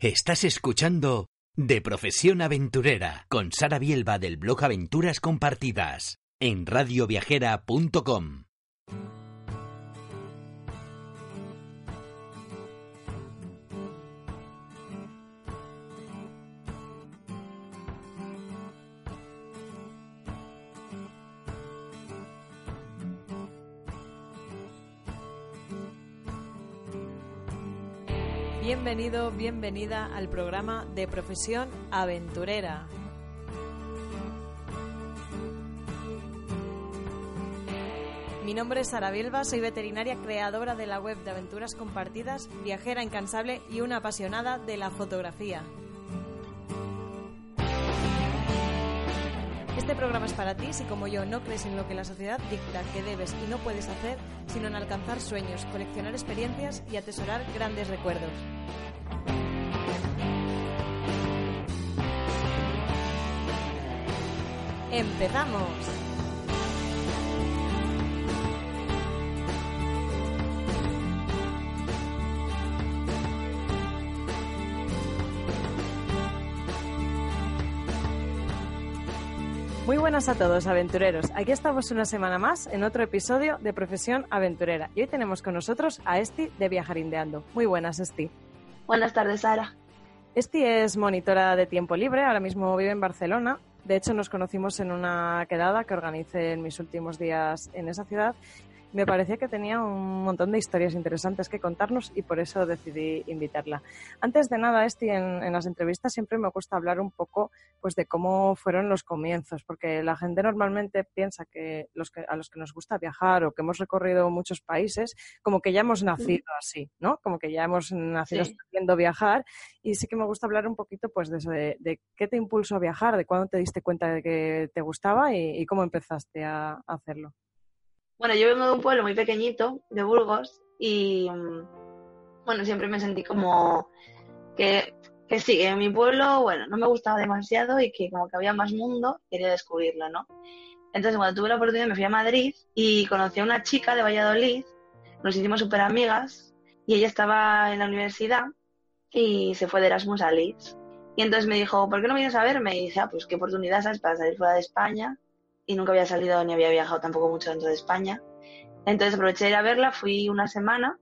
Estás escuchando De Profesión Aventurera con Sara Vielva del blog Aventuras Compartidas en radioviajera.com. Bienvenido, bienvenida al programa de Profesión Aventurera. Mi nombre es Sara Bilba, soy veterinaria, creadora de la web de Aventuras Compartidas, viajera incansable y una apasionada de la fotografía. Este programa es para ti si, como yo, no crees en lo que la sociedad dicta que debes y no puedes hacer, sino en alcanzar sueños, coleccionar experiencias y atesorar grandes recuerdos. ¡Empezamos! Muy buenas a todos, aventureros. Aquí estamos una semana más en otro episodio de Profesión Aventurera. Y hoy tenemos con nosotros a Esti de Viajarindeando. Muy buenas, Esti. Buenas tardes, Sara. Esti es monitora de tiempo libre, ahora mismo vive en Barcelona. De hecho, nos conocimos en una quedada que organicé en mis últimos días en esa ciudad. Me parecía que tenía un montón de historias interesantes que contarnos y por eso decidí invitarla. Antes de nada, Esti, en las entrevistas siempre me gusta hablar un poco pues, de cómo fueron los comienzos, porque la gente normalmente piensa que, a los que nos gusta viajar o que hemos recorrido muchos países, como que ya hemos nacido así, ¿no? Como que ya hemos nacido sabiendo viajar, y sí que me gusta hablar un poquito pues, de eso, de qué te impulsó a viajar, de cuándo te diste cuenta de que te gustaba y cómo empezaste a hacerlo. Bueno, yo vengo de un pueblo muy pequeñito, de Burgos, y bueno, siempre me sentí como que sí, que en mi pueblo, bueno, no me gustaba demasiado y que como que había más mundo, quería descubrirlo, ¿no? Entonces, cuando tuve la oportunidad me fui a Madrid y conocí a una chica de Valladolid, nos hicimos súper amigas y ella estaba en la universidad y se fue de Erasmus a Leeds. Y entonces me dijo, ¿por qué no vienes a verme? Y dije, pues qué oportunidad, ¿sabes?, para salir fuera de España. Y nunca había salido ni había viajado tampoco mucho dentro de España. Entonces aproveché de ir a verla, fui una semana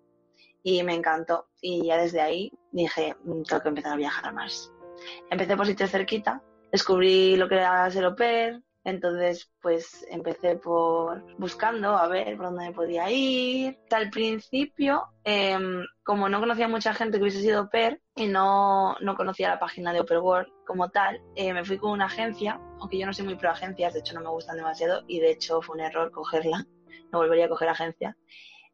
y me encantó. Y ya desde ahí dije, tengo que empezar a viajar más. Empecé por sitios cerquita, descubrí lo que era ser au pair, entonces pues empecé por buscando a ver por dónde me podía ir. Al principio, como no conocía mucha gente que hubiese sido au pair y no conocía la página de Au Pair World como tal, me fui con una agencia, aunque yo no soy muy pro agencias, de hecho no me gustan demasiado y de hecho fue un error cogerla, no volvería a coger agencia.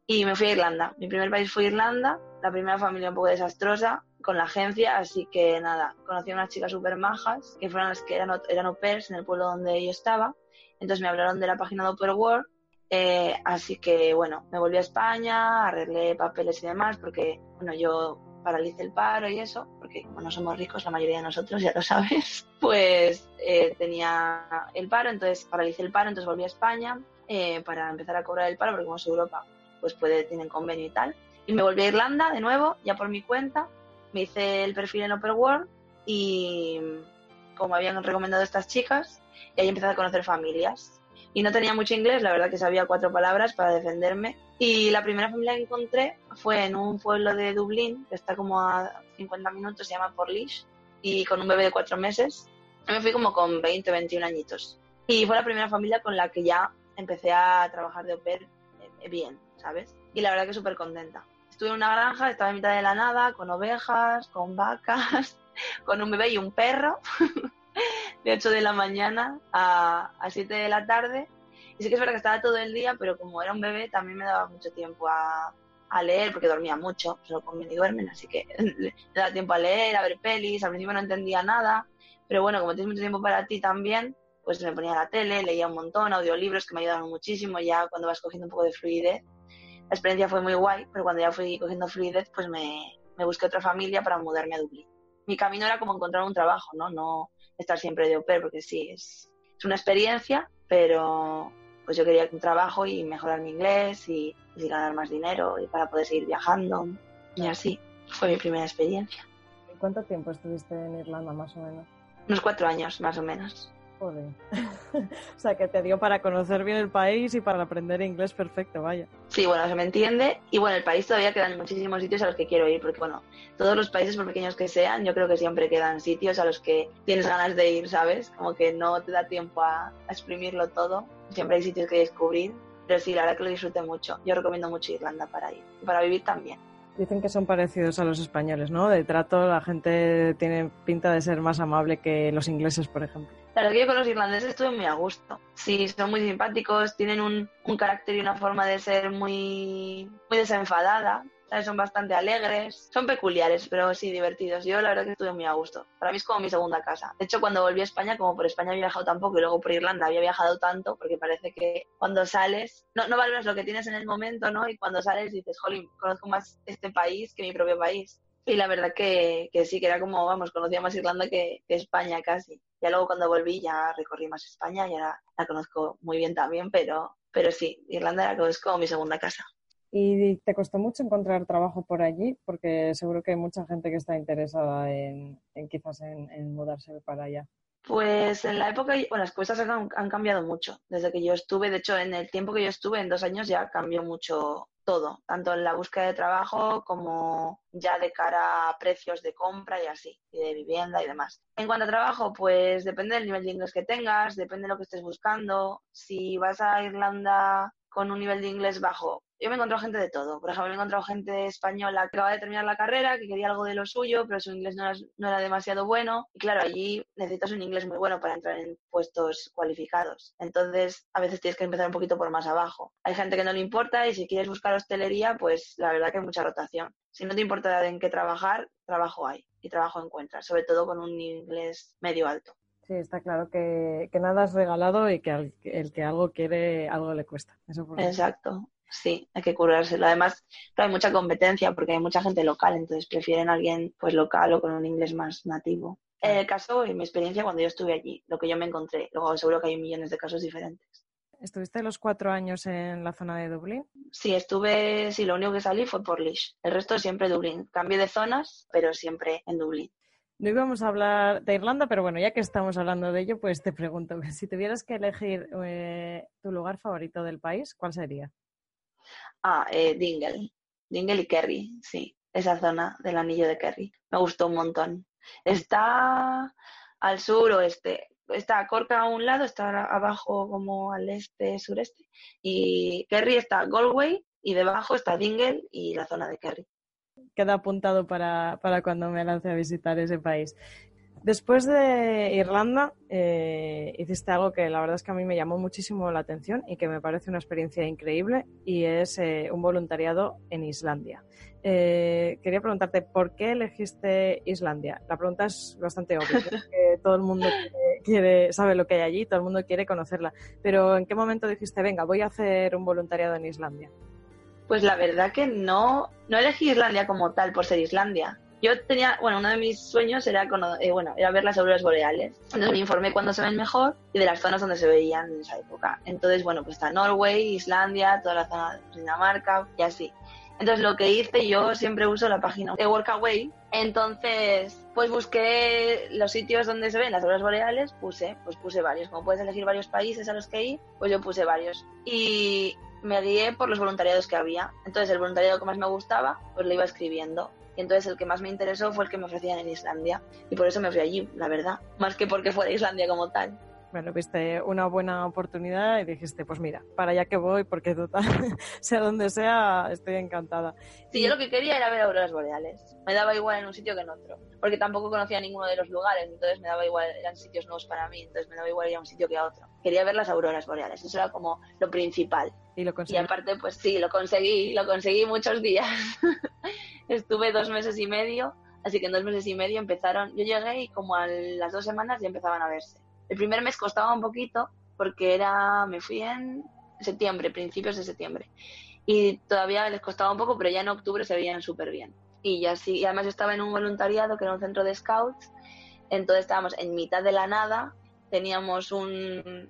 Y me fui a Irlanda, mi primer país fue Irlanda, la primera familia un poco desastrosa con la agencia, así que nada, conocí a unas chicas súper majas, que fueron las que eran au pairs en el pueblo donde yo estaba, entonces me hablaron de la página de Au Pair World, así que bueno, me volví a España, arreglé papeles y demás, porque bueno, yo paralice el paro y eso, porque como no somos ricos, la mayoría de nosotros, ya lo sabes, pues tenía el paro, entonces paralicé el paro, entonces volví a España para empezar a cobrar el paro, porque como es Europa, pues tienen convenio y tal. Y me volví a Irlanda de nuevo, ya por mi cuenta, me hice el perfil en Au Pair World y como habían recomendado estas chicas, y ahí empecé a conocer familias. Y no tenía mucho inglés, la verdad que sabía 4 palabras para defenderme. Y la primera familia que encontré fue en un pueblo de Dublín, que está como a 50 minutos, se llama Portlaoise, y con un bebé de 4 meses. Me fui como con 20, 21 añitos. Y fue la primera familia con la que ya empecé a trabajar de au pair bien, ¿sabes? Y la verdad que súper contenta. Estuve en una granja, estaba en mitad de la nada, con ovejas, con vacas, con un bebé y un perro, de 8 de la mañana a 7 de la tarde. Y sí que es verdad que estaba todo el día, pero como era un bebé también me daba mucho tiempo a leer, porque dormía mucho, solo comen y duermen, así que me daba tiempo a leer, a ver pelis. Al principio no entendía nada, pero bueno, como tienes mucho tiempo para ti también, pues me ponía la tele, leía un montón, audiolibros que me ayudaron muchísimo ya cuando vas cogiendo un poco de fluidez. La experiencia fue muy guay, pero cuando ya fui cogiendo fluidez, pues me busqué otra familia para mudarme a Dublín. Mi camino era como encontrar un trabajo, ¿no? No estar siempre de au pair, porque sí, es una experiencia, pero pues yo quería un trabajo y mejorar mi inglés y ganar más dinero y para poder seguir viajando. Y así fue mi primera experiencia. ¿Cuánto tiempo estuviste en Irlanda, más o menos? Unos 4 años, más o menos. Joder. O sea, que te dio para conocer bien el país y para aprender inglés perfecto, vaya. Sí, bueno, se me entiende. Y bueno, el país todavía quedan muchísimos sitios a los que quiero ir, porque bueno, todos los países, por pequeños que sean, yo creo que siempre quedan sitios a los que tienes ganas de ir, ¿sabes? Como que no te da tiempo a exprimirlo todo. Siempre hay sitios que descubrir. Pero sí, la verdad que lo disfruté mucho. Yo recomiendo mucho Irlanda para ir. Para vivir también. Dicen que son parecidos a los españoles, ¿no? De trato, la gente tiene pinta de ser más amable que los ingleses, por ejemplo. La verdad que yo con los irlandeses estuve muy a gusto. Sí, son muy simpáticos, tienen un carácter y una forma de ser muy, muy desenfadada. ¿Sabes? Son bastante alegres, son peculiares, pero sí divertidos. Yo la verdad que estuve muy a gusto. Para mí es como mi segunda casa. De hecho, cuando volví a España, como por España había viajado tan poco y luego por Irlanda había viajado tanto, porque parece que cuando sales no valoras lo que tienes en el momento, ¿no? Y cuando sales dices, jolín, conozco más este país que mi propio país. Y la verdad que sí, que era como, vamos, conocía más Irlanda que España casi. Ya luego cuando volví ya recorrí más España y ahora la conozco muy bien también, pero sí, Irlanda la conozco como mi segunda casa. ¿Y te costó mucho encontrar trabajo por allí? Porque seguro que hay mucha gente que está interesada en quizás en mudarse para allá. Pues en la época, bueno, las cosas han cambiado mucho. Desde que yo estuve, de hecho, en el tiempo que yo estuve, en 2 años, ya cambió mucho todo. Tanto en la búsqueda de trabajo como ya de cara a precios de compra y así, y de vivienda y demás. En cuanto a trabajo, pues depende del nivel de inglés que tengas, depende de lo que estés buscando. Si vas a Irlanda con un nivel de inglés bajo, yo me he encontrado gente de todo. Por ejemplo, me he encontrado gente española que acaba de terminar la carrera, que quería algo de lo suyo, pero su inglés no era demasiado bueno. Y claro, allí necesitas un inglés muy bueno para entrar en puestos cualificados. Entonces, a veces tienes que empezar un poquito por más abajo. Hay gente que no le importa y si quieres buscar hostelería, pues la verdad que hay mucha rotación. Si no te importa en qué trabajar, trabajo hay y trabajo encuentras, sobre todo con un inglés medio alto. Sí, está claro que nada es regalado y que el que algo quiere, algo le cuesta. Eso por exacto. Sí, hay que curárselo. Además, hay mucha competencia porque hay mucha gente local, entonces prefieren a alguien pues local o con un inglés más nativo. El caso y mi experiencia cuando yo estuve allí, lo que yo me encontré. Luego seguro que hay millones de casos diferentes. ¿Estuviste los 4 años en la zona de Dublín? Sí, estuve. Sí, lo único que salí fue por Leeds. El resto siempre Dublín. Cambié de zonas, pero siempre en Dublín. No íbamos a hablar de Irlanda, pero bueno, ya que estamos hablando de ello, pues te pregunto, si tuvieras que elegir tu lugar favorito del país, ¿cuál sería? Dingle y Kerry, sí, esa zona del Anillo de Kerry, me gustó un montón. Está al suroeste, está Cork a un lado, está abajo como al este, sureste, y Kerry está Galway y debajo está Dingle y la zona de Kerry. Queda apuntado para cuando me lance a visitar ese país. Después de Irlanda, hiciste algo que la verdad es que a mí me llamó muchísimo la atención y que me parece una experiencia increíble y es un voluntariado en Islandia. Quería preguntarte, ¿por qué elegiste Islandia? La pregunta es bastante obvia, porque todo el mundo sabe lo que hay allí, todo el mundo quiere conocerla. Pero ¿en qué momento dijiste, venga, voy a hacer un voluntariado en Islandia? Pues la verdad que no elegí Islandia como tal por ser Islandia. Yo tenía, bueno, uno de mis sueños era ver las auroras boreales. Entonces me informé cuándo se ven mejor y de las zonas donde se veían en esa época. Entonces, bueno, pues está Noruega, Islandia, toda la zona de Dinamarca y así. Entonces lo que hice, yo siempre uso la página de Workaway. Entonces, pues busqué los sitios donde se ven las auroras boreales, puse varios. Como puedes elegir varios países a los que ir, pues yo puse varios. Y me guié por los voluntariados que había. Entonces el voluntariado que más me gustaba, pues lo iba escribiendo. Y entonces el que más me interesó fue el que me ofrecían en Islandia. Y por eso me fui allí, la verdad. Más que porque fuera Islandia como tal. Bueno, viste una buena oportunidad y dijiste, pues mira, para allá que voy, porque total, sea donde sea, estoy encantada. Sí, yo lo que quería era ver auroras boreales. Me daba igual en un sitio que en otro. Porque tampoco conocía ninguno de los lugares, entonces me daba igual, eran sitios nuevos para mí, entonces me daba igual ir a un sitio que a otro. Quería ver las auroras boreales, eso era como lo principal. ¿Y lo conseguí? Y aparte, pues sí, lo conseguí muchos días. Estuve 2 meses y medio, así que en 2 meses y medio yo llegué y como a las 2 semanas ya empezaban a verse. El primer mes costaba un poquito porque me fui en septiembre, principios de septiembre, y todavía les costaba un poco, pero ya en octubre se veían súper bien. Y ya sí, y además estaba en un voluntariado que era un centro de scouts, entonces estábamos en mitad de la nada, teníamos una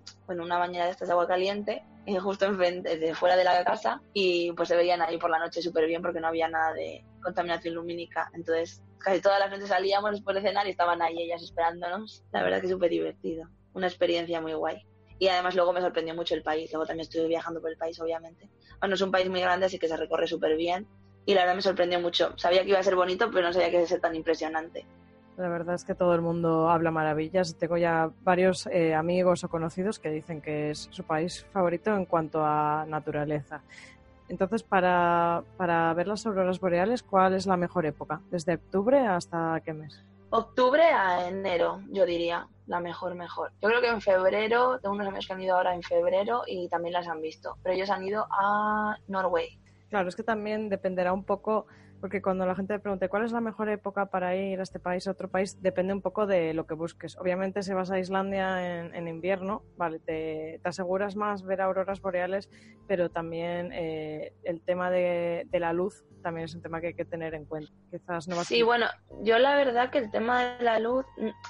bañera de estas de agua caliente justo enfrente, de fuera de la casa, y pues se veían ahí por la noche súper bien porque no había nada de contaminación lumínica, entonces casi todas las noches salíamos después de cenar y estaban ahí ellas esperándonos. La verdad que súper divertido, una experiencia muy guay. Y además luego me sorprendió mucho el país, luego también estuve viajando por el país, obviamente. Bueno, es un país muy grande, así que se recorre súper bien. Y la verdad me sorprendió mucho. Sabía que iba a ser bonito, pero no sabía que iba a ser tan impresionante. La verdad es que todo el mundo habla maravillas. Tengo ya varios amigos o conocidos que dicen que es su país favorito en cuanto a naturaleza. Entonces, para ver las auroras boreales, ¿cuál es la mejor época? ¿Desde octubre hasta qué mes? Octubre a enero, yo diría. La mejor. Yo creo que en febrero, tengo unos amigos que han ido ahora en febrero y también las han visto. Pero ellos han ido a Norway. Claro, es que también dependerá un poco, porque cuando la gente te pregunte cuál es la mejor época para ir a este país o otro país, depende un poco de lo que busques. Obviamente, si vas a Islandia en invierno, vale, te aseguras más ver auroras boreales, pero también el tema de la luz también es un tema que hay que tener en cuenta. Quizás no vas sí, a... bueno, yo la verdad que el tema de la luz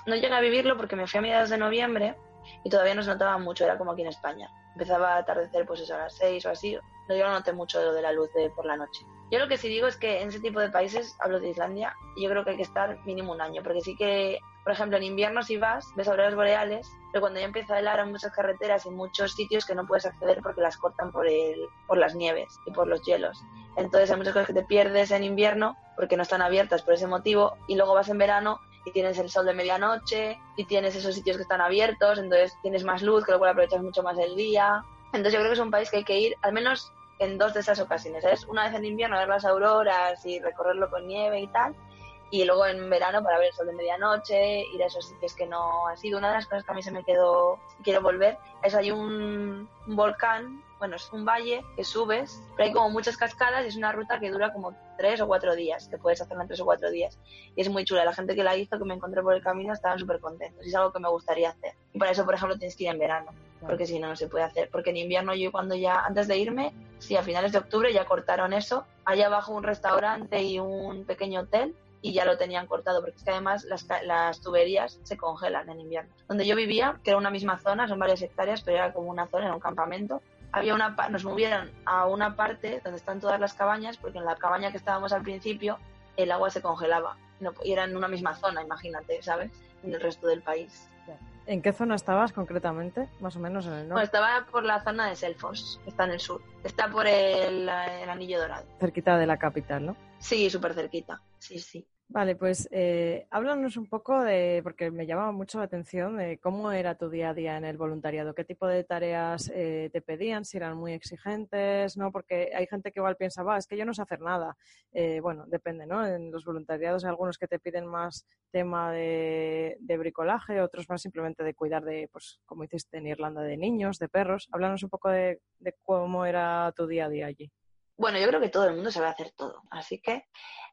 no llegué a vivirlo porque me fui a mediados de noviembre y todavía no se notaba mucho, era como aquí en España. Empezaba a atardecer pues eso, a las 6 o así. Yo no noté mucho de lo de la luz de por la noche. Yo lo que sí digo es que en ese tipo de países, hablo de Islandia, yo creo que hay que estar mínimo un año, porque sí que, por ejemplo, en invierno si vas, ves auroras boreales, pero cuando ya empieza a helar hay muchas carreteras y muchos sitios que no puedes acceder porque las cortan por las nieves y por los hielos. Entonces hay muchas cosas que te pierdes en invierno porque no están abiertas por ese motivo, y luego vas en verano y tienes el sol de medianoche y tienes esos sitios que están abiertos, entonces tienes más luz, con lo cual aprovechas mucho más el día. Entonces yo creo que es un país que hay que ir al menos en dos de esas ocasiones, ¿sabes? Una vez en invierno ver las auroras y recorrerlo con nieve y tal, y luego en verano para ver el sol de medianoche, ir a esos sitios que no ha sido. Una de las cosas que a mí se me quedó, quiero volver, es hay un volcán, bueno, es un valle que subes, pero hay como muchas cascadas y es una ruta que dura como 3 o 4 días, que puedes hacerla en 3 o 4 días. Y es muy chula, la gente que la hizo, que me encontré por el camino, estaban súper contentos, y es algo que me gustaría hacer. Y para eso, por ejemplo, tienes que ir en verano, porque si no, no se puede hacer. Porque en invierno yo cuando ya, antes de irme, sí, a finales de octubre ya cortaron eso. Allá abajo un restaurante y un pequeño hotel y ya lo tenían cortado, porque es que además las tuberías se congelan en invierno. Donde yo vivía, que era una misma zona, son varias hectáreas, pero era como una zona, era un campamento. Había nos movieron a una parte donde están todas las cabañas, porque en la cabaña que estábamos al principio el agua se congelaba. No, y era en una misma zona, imagínate, ¿sabes? En el resto del país. ¿En qué zona estabas concretamente? Más o menos en el norte. Bueno, estaba por la zona de Selfoss, que está en el sur. Está por el Anillo Dorado. Cerquita de la capital, ¿no? Sí, súper cerquita. Sí, sí. Vale, pues háblanos un poco de, porque me llamaba mucho la atención, de cómo era tu día a día en el voluntariado, qué tipo de tareas te pedían, si eran muy exigentes, ¿no? Porque hay gente que igual piensa, es que yo no sé hacer nada. Bueno, depende, ¿no? En los voluntariados hay algunos que te piden más tema de bricolaje, otros más simplemente de cuidar de, pues como hiciste en Irlanda, de niños, de perros. Háblanos un poco de cómo era tu día a día allí. Bueno, yo creo que todo el mundo sabe hacer todo, así que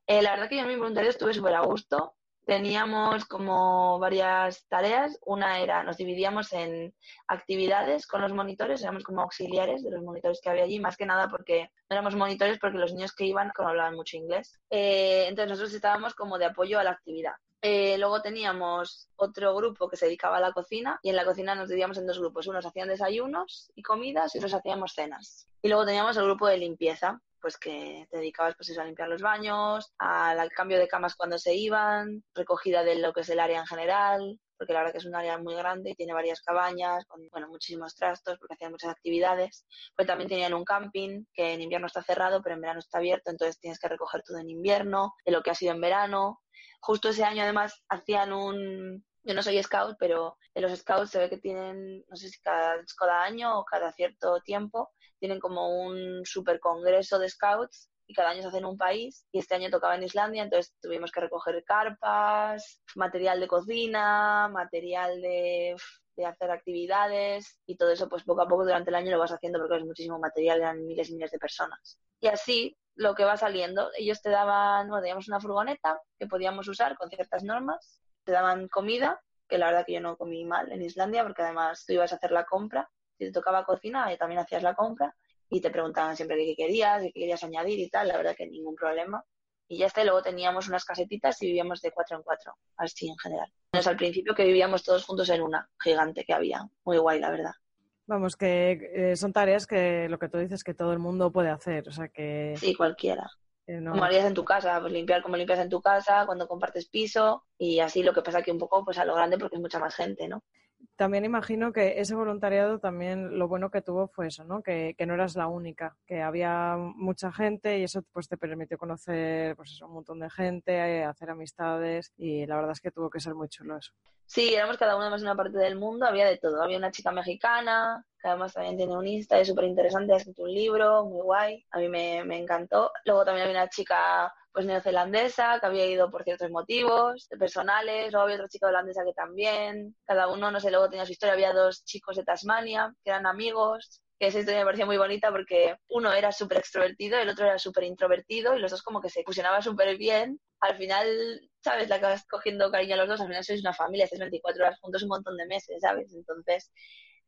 la verdad que yo en mi voluntario estuve súper a gusto. Teníamos como varias tareas. Una era, nos dividíamos en actividades con los monitores, éramos como auxiliares de los monitores que había allí, más que nada porque no éramos monitores porque los niños que iban no hablaban mucho inglés. Entonces nosotros estábamos como de apoyo a la actividad. Luego teníamos otro grupo que se dedicaba a la cocina, y en la cocina nos dividíamos en dos grupos. Unos hacían desayunos y comidas y otros hacíamos cenas. Y luego teníamos el grupo de limpieza, pues que te dedicabas pues eso, a limpiar los baños, al cambio de camas cuando se iban, recogida de lo que es el área en general, porque la verdad que es un área muy grande y tiene varias cabañas, con bueno, muchísimos trastos, porque hacían muchas actividades. Pues también tenían un camping, que en invierno está cerrado, pero en verano está abierto, entonces tienes que recoger todo en invierno, de lo que ha sido en verano. Justo ese año, además, hacían yo no soy scout, pero en los scouts se ve que tienen, no sé si cada año o cada cierto tiempo, tienen como un super congreso de scouts, y cada año se hace en un país, y este año tocaba en Islandia, entonces tuvimos que recoger carpas, material de cocina, material de hacer actividades, y todo eso pues poco a poco durante el año lo vas haciendo porque es muchísimo material, eran miles y miles de personas. Y así lo que va saliendo, ellos te daban, bueno, teníamos una furgoneta que podíamos usar con ciertas normas, te daban comida, que la verdad que yo no comí mal en Islandia porque además tú ibas a hacer la compra, si te tocaba cocina también hacías la compra, y te preguntaban siempre qué querías añadir y tal, la verdad que ningún problema. Y ya está, y luego teníamos unas casetitas y vivíamos de 4 en 4, así en general. Entonces al principio que vivíamos todos juntos en una gigante que había, muy guay la verdad. Vamos, que son tareas que lo que tú dices que todo el mundo puede hacer, o sea que... Sí, cualquiera. No. Como harías en tu casa, pues limpiar como limpias en tu casa, cuando compartes piso y así, lo que pasa que un poco pues a lo grande porque es mucha más gente, ¿no? También imagino que ese voluntariado también lo bueno que tuvo fue eso, ¿no? Que no eras la única, que había mucha gente y eso pues te permitió conocer pues eso, un montón de gente, hacer amistades y la verdad es que tuvo que ser muy chulo eso. Sí, éramos cada uno más en una parte del mundo, había de todo. Había una chica mexicana, que además también tiene un Insta, es súper interesante, ha escrito un libro, muy guay, a mí me encantó. Luego también había una chica pues neozelandesa, que había ido por ciertos motivos personales, luego había otra chica holandesa que también, cada uno, no sé, luego tenía su historia, había dos chicos de Tasmania, que eran amigos, que esa historia me parecía muy bonita porque uno era súper extrovertido, el otro era súper introvertido y los dos como que se fusionaban súper bien. Al final, ¿sabes? La que vas cogiendo cariño a los dos, al final sois una familia, estáis 24 horas juntos un montón de meses, ¿sabes? Entonces,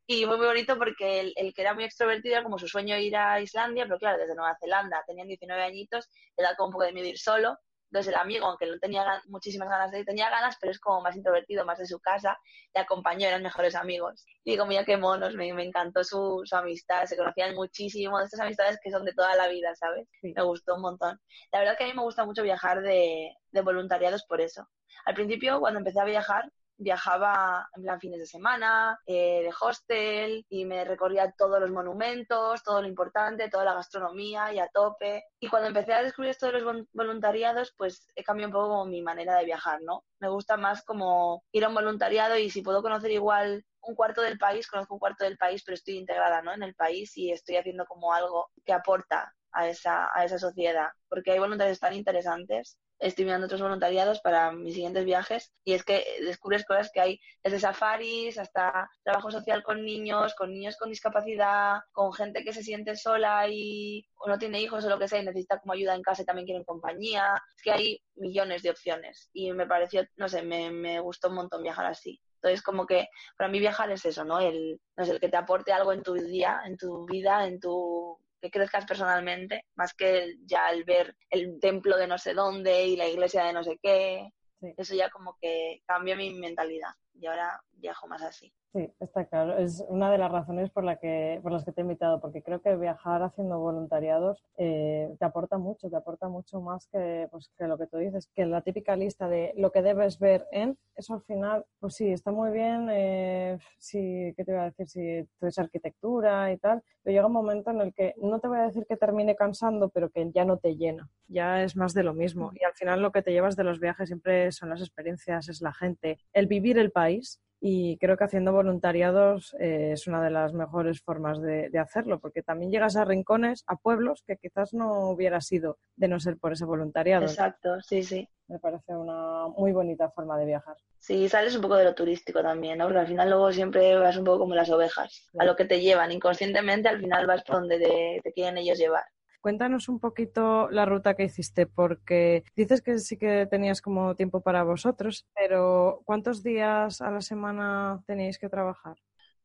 y muy bonito porque el que era muy extrovertido era como su sueño ir a Islandia, pero claro, desde Nueva Zelanda, tenían 19 añitos, le da como un poco de miedo ir solo. Entonces el amigo, aunque no tenía muchísimas ganas de ir, tenía ganas, pero es como más introvertido, más de su casa, le acompañó, eran mejores amigos. Y digo, mira qué monos, me encantó su amistad, se conocían muchísimo, de estas amistades que son de toda la vida, ¿sabes? Sí. Me gustó un montón. La verdad que a mí me gusta mucho viajar de voluntariados por eso. Al principio, cuando empecé a viajar, viajaba en plan fines de semana, de hostel, y me recorría todos los monumentos, todo lo importante, toda la gastronomía y a tope. Y cuando empecé a descubrir esto de los voluntariados, pues he cambiado un poco como mi manera de viajar, ¿no? Me gusta más como ir a un voluntariado y si puedo conocer igual un cuarto del país, conozco un cuarto del país, pero estoy integrada, ¿no? En el país y estoy haciendo como algo que aporta a esa sociedad, porque hay voluntarios tan interesantes. Estoy mirando otros voluntariados para mis siguientes viajes y es que descubres cosas que hay desde safaris hasta trabajo social con niños con discapacidad, con gente que se siente sola y o no tiene hijos o lo que sea y necesita como ayuda en casa y también quieren compañía. Es que hay millones de opciones y me pareció, no sé, me gustó un montón viajar así. Entonces como que para mí viajar es eso, ¿no? El que te aporte algo en tu día, en tu vida, en tu... que crezcas personalmente, más que ya el ver el templo de no sé dónde y la iglesia de no sé qué. Sí. Eso ya como que cambió mi mentalidad y ahora viajo más así. Sí, está claro. Es una de las razones por las que te he invitado, porque creo que viajar haciendo voluntariados te aporta mucho más que, pues, que lo que tú dices, que la típica lista de lo que debes ver en, eso al final, pues sí, está muy bien, si, ¿qué te iba a decir? Si tú eres arquitectura y tal, pero llega un momento en el que no te voy a decir que termine cansando, pero que ya no te llena, ya es más de lo mismo. Y al final lo que te llevas de los viajes siempre son las experiencias, es la gente, el vivir el país. Y creo que haciendo voluntariados es una de las mejores formas de hacerlo, porque también llegas a rincones, a pueblos que quizás no hubieras ido de no ser por ese voluntariado. Exacto, sí, sí. Me parece una muy bonita forma de viajar. Sí, sales un poco de lo turístico también, ¿no? Porque al final luego siempre vas un poco como las ovejas, sí, a lo que te llevan. Inconscientemente al final vas por donde te quieren ellos llevar. Cuéntanos un poquito la ruta que hiciste, porque dices que sí que tenías como tiempo para vosotros, pero ¿cuántos días a la semana teníais que trabajar?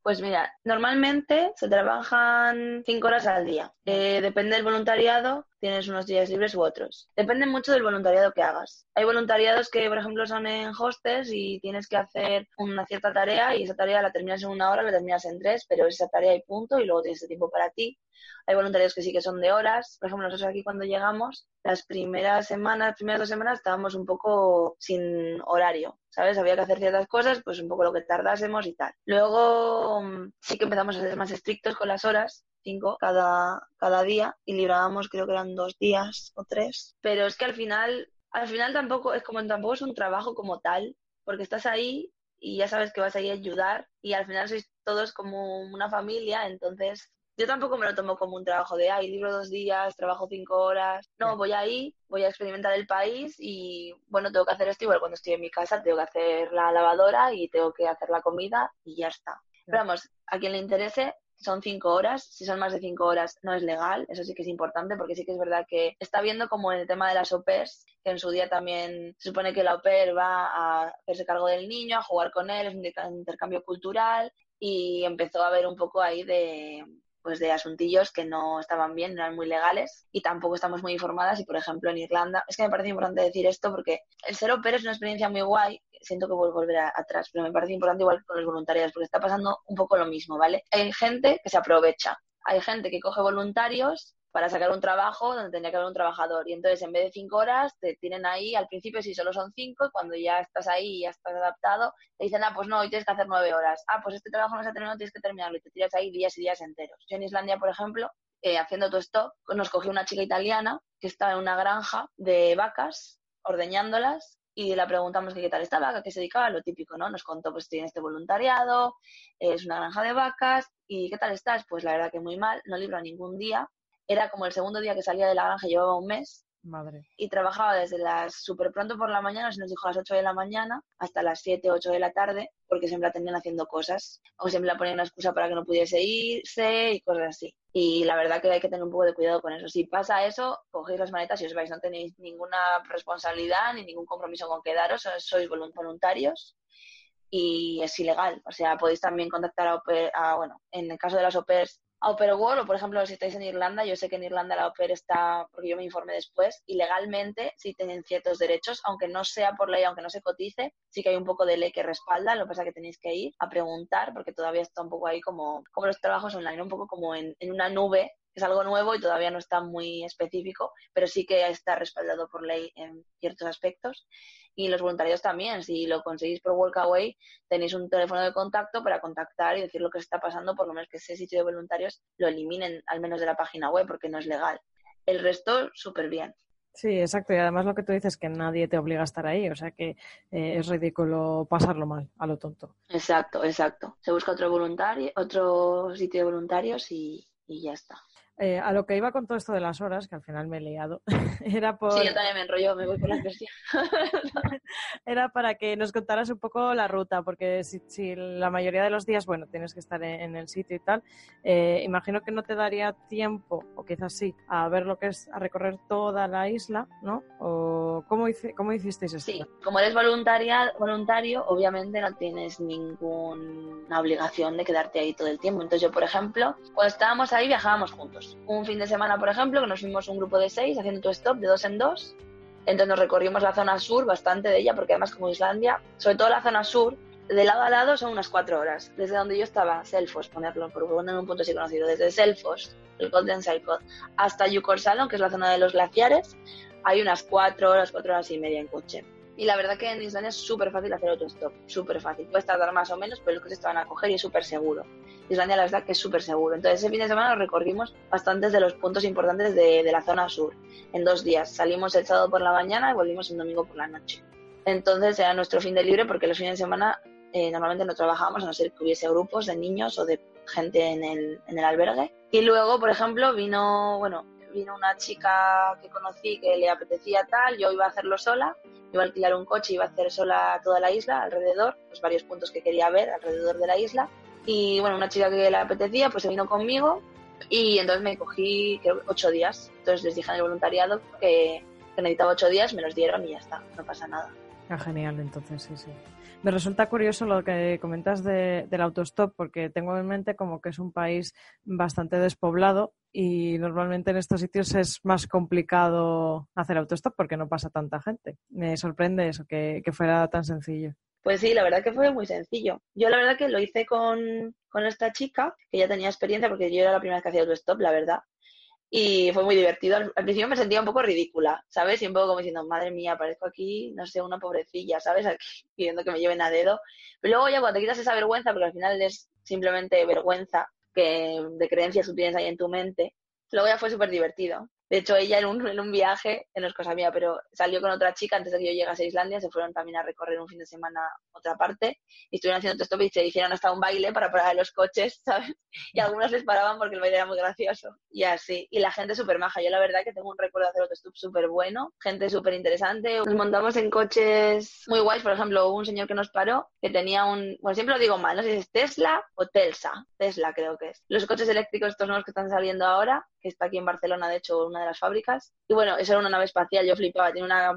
Pues mira, normalmente se trabajan 5 horas al día. Depende del voluntariado, tienes unos días libres u otros. Depende mucho del voluntariado que hagas. Hay voluntariados que, por ejemplo, son en hostels y tienes que hacer una cierta tarea y esa tarea la terminas en 1 hora, la terminas en 3, pero es esa tarea y punto, y luego tienes ese tiempo para ti. Hay voluntarios que sí que son de horas. Por ejemplo, nosotros aquí cuando llegamos, las primeras 2 semanas estábamos un poco sin horario, ¿sabes? Había que hacer ciertas cosas, pues un poco lo que tardásemos y tal. Luego sí que empezamos a ser más estrictos con las horas, 5 cada día, y librábamos creo que eran 2 días o 3. Pero es que al final tampoco es un trabajo como tal, porque estás ahí y ya sabes que vas ahí a ayudar y al final sois todos como una familia, entonces... Yo tampoco me lo tomo como un trabajo de, libro 2 días, trabajo 5 horas. No, voy ahí, voy a experimentar el país y, bueno, tengo que hacer esto igual cuando estoy en mi casa, tengo que hacer la lavadora y tengo que hacer la comida y ya está. Pero vamos, a quien le interese, son 5 horas. Si son más de 5 horas no es legal, eso sí que es importante porque sí que es verdad que está viendo como el tema de las au pairs, que en su día también se supone que la au pair va a hacerse cargo del niño, a jugar con él, es un intercambio cultural y empezó a haber un poco ahí de asuntillos que no estaban bien, no eran muy legales y tampoco estamos muy informadas. Y por ejemplo en Irlanda, es que me parece importante decir esto porque el ser au pair es una experiencia muy guay, siento que voy a volver atrás, pero me parece importante igual con los voluntarios porque está pasando un poco lo mismo, ¿vale? Hay gente que se aprovecha, hay gente que coge voluntarios para sacar un trabajo donde tendría que haber un trabajador. Y entonces, en vez de 5 horas, te tienen ahí, al principio sí solo son 5, y cuando ya estás ahí y ya estás adaptado, te dicen, ah, pues no, hoy tienes que hacer 9 horas. Ah, pues este trabajo no se ha terminado, tienes que terminarlo. Y te tiras ahí días y días enteros. Yo en Islandia, por ejemplo, haciendo tu stop, nos cogió una chica italiana que estaba en una granja de vacas, ordeñándolas, y le preguntamos qué tal esta vaca, qué se dedicaba, lo típico, ¿no? Nos contó, pues tiene este voluntariado, es una granja de vacas, ¿y qué tal estás? Pues la verdad que muy mal, no libro ningún día. Era como el segundo día que salía de la granja, llevaba un mes. Madre. Y trabajaba desde las súper pronto por la mañana, se nos dijo a las 8 de la mañana, hasta las 7, 8 de la tarde, porque siempre la tenían haciendo cosas, o siempre la ponían una excusa para que no pudiese irse y cosas así. Y la verdad que hay que tener un poco de cuidado con eso. Si pasa eso, cogéis las maletas y os vais, no tenéis ninguna responsabilidad ni ningún compromiso con quedaros, sois voluntarios. Y es ilegal, o sea, podéis también contactar bueno, en el caso de las au pairs, Au Pair World, o por ejemplo, si estáis en Irlanda, yo sé que en Irlanda la au pair está, porque yo me informé después, y legalmente sí tienen ciertos derechos, aunque no sea por ley, aunque no se cotice, sí que hay un poco de ley que respalda, lo que pasa es que tenéis que ir a preguntar, porque todavía está un poco ahí como los trabajos online, un poco como en una nube, es algo nuevo y todavía no está muy específico, pero sí que está respaldado por ley en ciertos aspectos. Y los voluntarios también, si lo conseguís por Workaway, tenéis un teléfono de contacto para contactar y decir lo que está pasando, por lo menos que ese sitio de voluntarios lo eliminen, al menos de la página web, porque no es legal. El resto, súper bien. Sí, exacto. Y además lo que tú dices, que nadie te obliga a estar ahí, o sea que es ridículo pasarlo mal, a lo tonto. Exacto, exacto. Se busca otro sitio de voluntarios y ya está. A lo que iba con todo esto de las horas, que al final me he liado, era por... Sí, yo también me enrollo, me voy por la cuestión. Era para que nos contaras un poco la ruta, porque si la mayoría de los días, bueno, tienes que estar en el sitio y tal, imagino que no te daría tiempo, o quizás sí, a ver lo que es, a recorrer toda la isla, ¿no? O ¿cómo hicisteis esto? Sí, como eres voluntario, obviamente no tienes ninguna obligación de quedarte ahí todo el tiempo. Entonces yo, por ejemplo, cuando estábamos ahí viajábamos juntos. Un fin de semana, por ejemplo, que nos fuimos un grupo de 6 haciendo tu stop de 2 en 2. Entonces nos recorrimos la zona sur, bastante de ella, porque además como Islandia, sobre todo la zona sur, de lado a lado son unas 4 horas. Desde donde yo estaba, Selfoss, ponerlo por poner un punto así conocido, desde Selfoss, el Golden Circle, hasta Salón, que es la zona de los glaciares, hay unas 4 horas, 4 horas y media en coche. Y la verdad que en Islandia es súper fácil hacer autostop, súper fácil. Puedes tardar más o menos, pero los coches te van a coger y es súper seguro. Islandia la verdad que es súper seguro. Entonces ese fin de semana nos recorrimos bastantes de los puntos importantes de la zona sur. En 2 días. Salimos el sábado por la mañana y volvimos el domingo por la noche. Entonces era nuestro fin de libre porque los fines de semana normalmente no trabajábamos, a no ser que hubiese grupos de niños o de gente en el albergue. Y luego, por ejemplo, vino una chica que conocí que le apetecía tal, yo iba a hacerlo sola, iba a alquilar un coche, iba a hacer sola toda la isla alrededor, pues varios puntos que quería ver alrededor de la isla, y bueno, una chica que le apetecía, pues se vino conmigo y entonces me cogí, creo, 8 días, entonces les dije en el voluntariado que necesitaba 8 días, me los dieron y ya está, no pasa nada. Ah, genial, entonces, sí, sí. Me resulta curioso lo que comentas del autostop, porque tengo en mente como que es un país bastante despoblado y normalmente en estos sitios es más complicado hacer autostop porque no pasa tanta gente. Me sorprende eso, que fuera tan sencillo. Pues sí, la verdad que fue muy sencillo. Yo la verdad que lo hice con esta chica, que ya tenía experiencia porque yo era la primera vez que hacía autostop, la verdad. Y fue muy divertido. Al principio me sentía un poco ridícula, ¿sabes? Y un poco como diciendo, madre mía, parezco aquí, no sé, una pobrecilla, ¿sabes? Aquí pidiendo que me lleven a dedo. Pero luego ya cuando te quitas esa vergüenza, porque al final es simplemente vergüenza de creencias que tienes ahí en tu mente, luego ya fue súper divertido. De hecho, ella en un viaje, no es cosa mía, pero salió con otra chica antes de que yo llegase a Islandia, se fueron también a recorrer un fin de semana otra parte y estuvieron haciendo autostop y se hicieron hasta un baile para parar los coches, ¿sabes? Y algunos les paraban porque el baile era muy gracioso y así. Y la gente súper maja. Yo la verdad que tengo un recuerdo de hacer autostop súper bueno, gente súper interesante. Nos montamos en coches muy guays, por ejemplo, un señor que nos paró que tenía bueno, siempre lo digo mal, no sé si es Tesla o Telsa. Tesla creo que es. Los coches eléctricos estos nuevos que están saliendo ahora, que está aquí en Barcelona, de hecho, una de las fábricas. Y bueno, eso era una nave espacial, yo flipaba, tiene una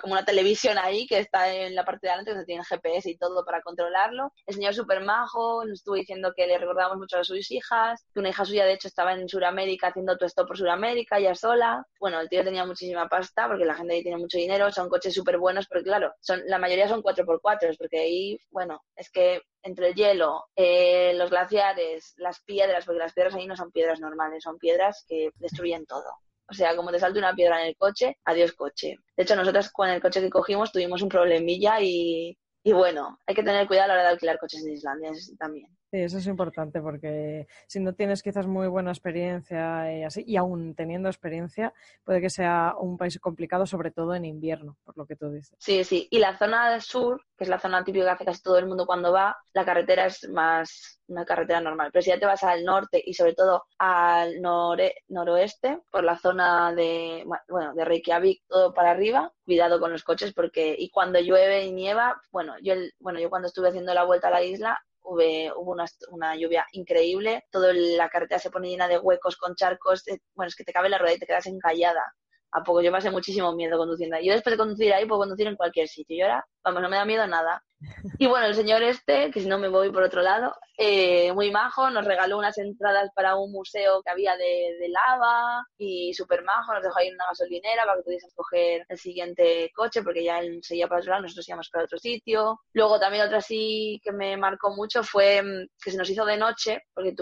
como una televisión ahí que está en la parte de adelante, que tiene GPS y todo para controlarlo. El señor súper majo, nos estuvo diciendo que le recordábamos mucho a sus hijas, que una hija suya de hecho estaba en Sudamérica haciendo autostop por Sudamérica, ya sola. Bueno, el tío tenía muchísima pasta porque la gente ahí tiene mucho dinero, son coches súper buenos, pero claro, la mayoría son 4x4, porque ahí, bueno, es que entre el hielo, los glaciares, las piedras, porque las piedras ahí no son piedras normales, son piedras que destruyen todo. O sea, como te salte una piedra en el coche, adiós coche. De hecho, nosotros con el coche que cogimos tuvimos un problemilla y bueno, hay que tener cuidado a la hora de alquilar coches en Islandia también. Sí, eso es importante porque si no tienes quizás muy buena experiencia y así, y aún teniendo experiencia, puede que sea un país complicado, sobre todo en invierno, por lo que tú dices. Sí, sí. Y la zona del sur, que es la zona típica que hace casi todo el mundo cuando va, la carretera es más una carretera normal. Pero si ya te vas al norte y sobre todo al noroeste, por la zona de Reykjavik, todo para arriba, cuidado con los coches porque y cuando llueve y nieva, yo cuando estuve haciendo la vuelta a la isla, hubo una lluvia increíble, toda la carretera se pone llena de huecos con charcos, es que te cabe la rueda y te quedas encallada. ¿A poco? Yo pasé muchísimo miedo conduciendo. Yo después de conducir ahí puedo conducir en cualquier sitio. Y ahora, vamos, no me da miedo nada. Y bueno, el señor este, que si no me voy por otro lado, muy majo, nos regaló unas entradas para un museo que había de lava y súper majo, nos dejó ahí en una gasolinera para que pudiesen coger el siguiente coche porque ya él seguía para otro lado, nosotros íbamos para otro sitio. Luego también otra sí que me marcó mucho fue que se nos hizo de noche porque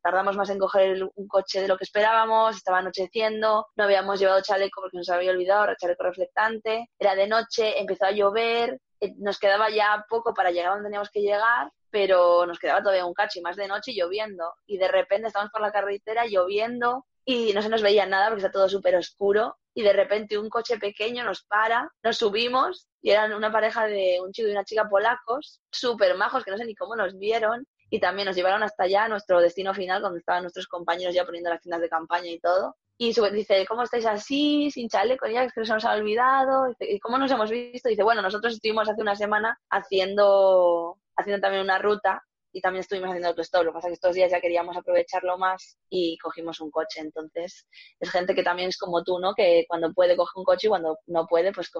tardamos más en coger un coche de lo que esperábamos, estaba anocheciendo, no habíamos llevado chaleco porque nos había olvidado, chaleco reflectante, era de noche, empezó a llover, nos quedaba ya poco para llegar donde teníamos que llegar, pero nos quedaba todavía un cacho y más de noche lloviendo, y de repente estábamos por la carretera lloviendo y no se nos veía nada porque está todo súper oscuro y de repente un coche pequeño nos para, nos subimos y eran una pareja de un chico y una chica polacos, súper majos que no sé ni cómo nos vieron. Y también nos llevaron hasta allá, nuestro destino final, donde estaban nuestros compañeros ya poniendo las tiendas de campaña y todo. Y dice, ¿cómo estáis así, sin chaleco? Ya que se nos ha olvidado. Dice, ¿cómo nos hemos visto? Dice, bueno, nosotros estuvimos hace una semana haciendo también una ruta y también estuvimos haciendo autostop. Lo que pasa es que estos días ya queríamos aprovecharlo más y cogimos un coche. Entonces, es gente que también es como tú, ¿no? Que cuando puede coge un coche y cuando no puede, pues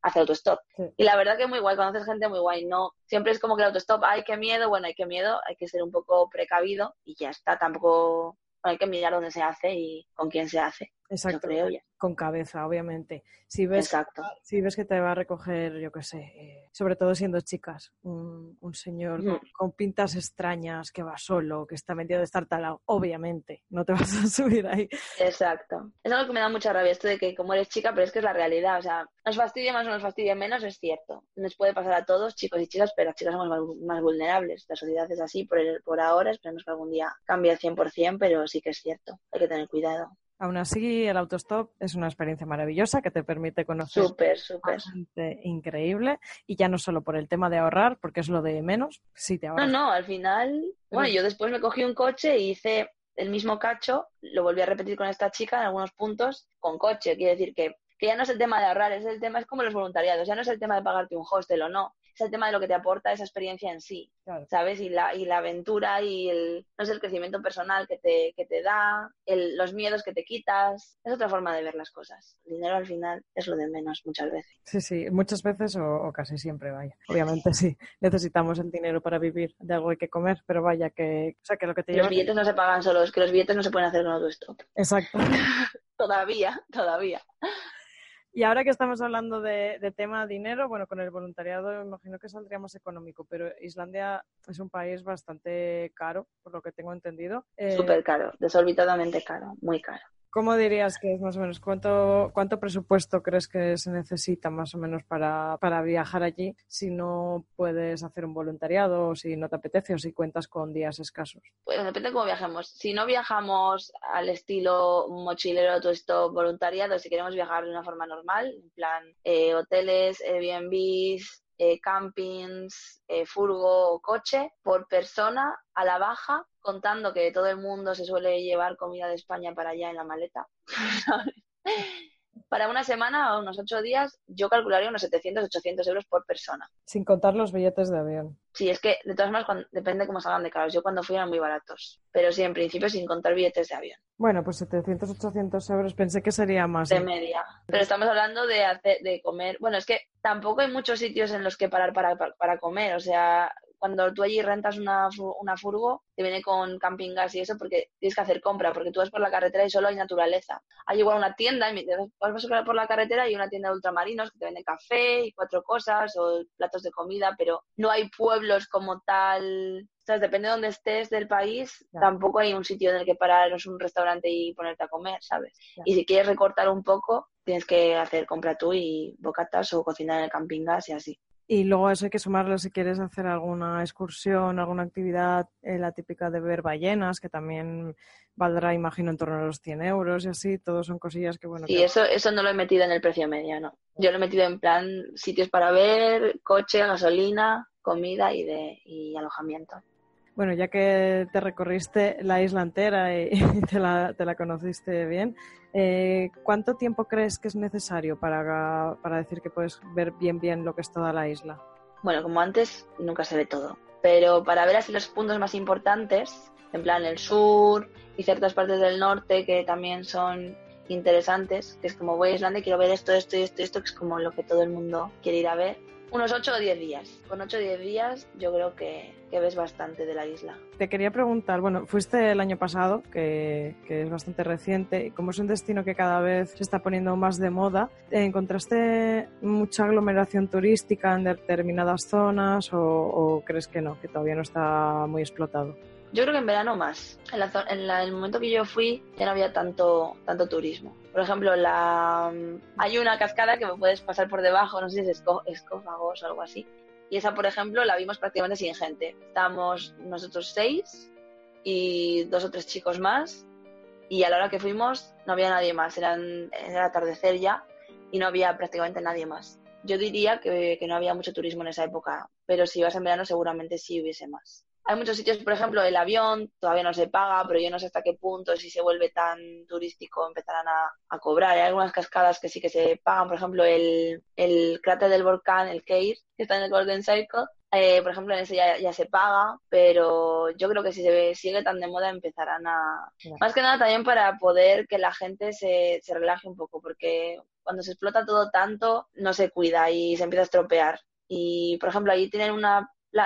hace autostop. Sí. Y la verdad que muy guay, conoces gente muy guay, ¿no? Siempre es como que el autostop, ¡ay, qué miedo! Bueno, hay que miedo, hay que ser un poco precavido y ya está, tampoco... Hay que mirar dónde se hace y con quién se hace. Exacto, creo, con cabeza, obviamente. Si ves que te va a recoger, yo qué sé, sobre todo siendo chicas, un señor con pintas extrañas, que va solo, que está metido de estartalado, obviamente, no te vas a subir ahí. Exacto. Es algo que me da mucha rabia, esto de que como eres chica, pero es que es la realidad, o sea, nos fastidie más o nos fastidie menos, es cierto. Nos puede pasar a todos, chicos y chicas, pero las chicas somos más vulnerables. La sociedad es así por ahora, esperemos que algún día cambie al 100%, pero sí que es cierto, hay que tener cuidado. Aún así, el autostop es una experiencia maravillosa que te permite conocer gente increíble y ya no solo por el tema de ahorrar, porque es lo de menos, si te ahorras. No, al final... Bueno, yo después me cogí un coche y hice el mismo cacho, lo volví a repetir con esta chica en algunos puntos, con coche. Quiere decir que ya no es el tema de ahorrar, es como los voluntariados, ya no es el tema de pagarte un hostel o no. Es el tema de lo que te aporta esa experiencia en sí, claro. ¿Sabes? Y la aventura y el crecimiento personal que te da, los miedos que te quitas. Es otra forma de ver las cosas. El dinero al final es lo de menos muchas veces. Sí, sí, muchas veces o casi siempre, vaya. Obviamente sí, necesitamos el dinero para vivir, de algo hay que comer, pero vaya que... O sea, que lo que te lleva... Los billetes no se pagan solos, que los billetes no se pueden hacer con autostop. Exacto. Todavía. Y ahora que estamos hablando de tema dinero, bueno, con el voluntariado imagino que saldría más económico, pero Islandia es un país bastante caro, por lo que tengo entendido. Súper caro, desorbitadamente caro, muy caro. ¿Cómo dirías que es más o menos? ¿Cuánto presupuesto crees que se necesita más o menos para viajar allí si no puedes hacer un voluntariado o si no te apetece o si cuentas con días escasos? Pues depende de cómo viajemos. Si no viajamos al estilo mochilero, autostop, voluntariado, si queremos viajar de una forma normal, en plan hoteles, Airbnbs, campings, furgo o coche, por persona a la baja, contando que todo el mundo se suele llevar comida de España para allá en la maleta, Para una semana o unos 8 días, yo calcularía unos 700, 800 euros por persona. Sin contar los billetes de avión. Sí, es que, de todas maneras, depende cómo salgan de caros. Yo cuando fui eran muy baratos. Pero sí, en principio, sin contar billetes de avión. Bueno, pues 700, 800 euros. Pensé que sería más. De media. Pero estamos hablando de comer. Bueno, es que tampoco hay muchos sitios en los que parar para comer. O sea, cuando tú allí rentas una furgo, te viene con camping gas y eso, porque tienes que hacer compra, porque tú vas por la carretera y solo hay naturaleza. Hay igual una tienda, y vas por la carretera y hay una tienda de ultramarinos que te vende café y 4 cosas o platos de comida, pero no hay pueblos como tal. O sea, depende de dónde estés del país, yeah. Tampoco hay un sitio en el que pararos un restaurante y ponerte a comer, ¿sabes? Yeah. Y si quieres recortar un poco, tienes que hacer compra tú y bocatas o cocinar en el camping gas y así. Y luego a eso hay que sumarlo si quieres hacer alguna excursión, alguna actividad, la típica de ver ballenas, que también valdrá, imagino, en torno a los 100 euros y así. Todo son cosillas que, bueno... Sí, que... eso no lo he metido en el precio medio, no. Yo lo he metido en plan sitios para ver, coche, gasolina, comida y alojamiento. Bueno, ya que te recorriste la isla entera y te la conociste bien, ¿cuánto tiempo crees que es necesario para decir que puedes ver bien lo que es toda la isla? Bueno, como antes, nunca se ve todo. Pero para ver así los puntos más importantes, en plan el sur y ciertas partes del norte que también son interesantes, que es como voy a Islandia y quiero ver esto, que es como lo que todo el mundo quiere ir a ver. Unos 8 o 10 días. Con 8 o 10 días yo creo que ves bastante de la isla. Te quería preguntar, bueno, fuiste el año pasado, que es bastante reciente, y como es un destino que cada vez se está poniendo más de moda, ¿encontraste mucha aglomeración turística en determinadas zonas o crees que no, que todavía no está muy explotado? Yo creo que en verano más. En el momento que yo fui ya no había tanto turismo. Por ejemplo, hay una cascada que puedes pasar por debajo, no sé si es escófagos o algo así. Y esa, por ejemplo, la vimos prácticamente sin gente. Estábamos nosotros 6 y 2 o 3 chicos más. Y a la hora que fuimos no había nadie más. Era atardecer ya y no había prácticamente nadie más. Yo diría que no había mucho turismo en esa época, pero si ibas en verano seguramente sí hubiese más. Hay muchos sitios, por ejemplo, el avión todavía no se paga, pero yo no sé hasta qué punto, si se vuelve tan turístico, empezarán a cobrar. Hay algunas cascadas que sí que se pagan, por ejemplo, el cráter del volcán, el Kerry, que está en el Golden Circle, por ejemplo, en ese ya se paga, pero yo creo que si se sigue tan de moda empezarán a... Claro. Más que nada también para poder que la gente se relaje un poco, porque cuando se explota todo tanto, no se cuida y se empieza a estropear. Y, por ejemplo, allí tienen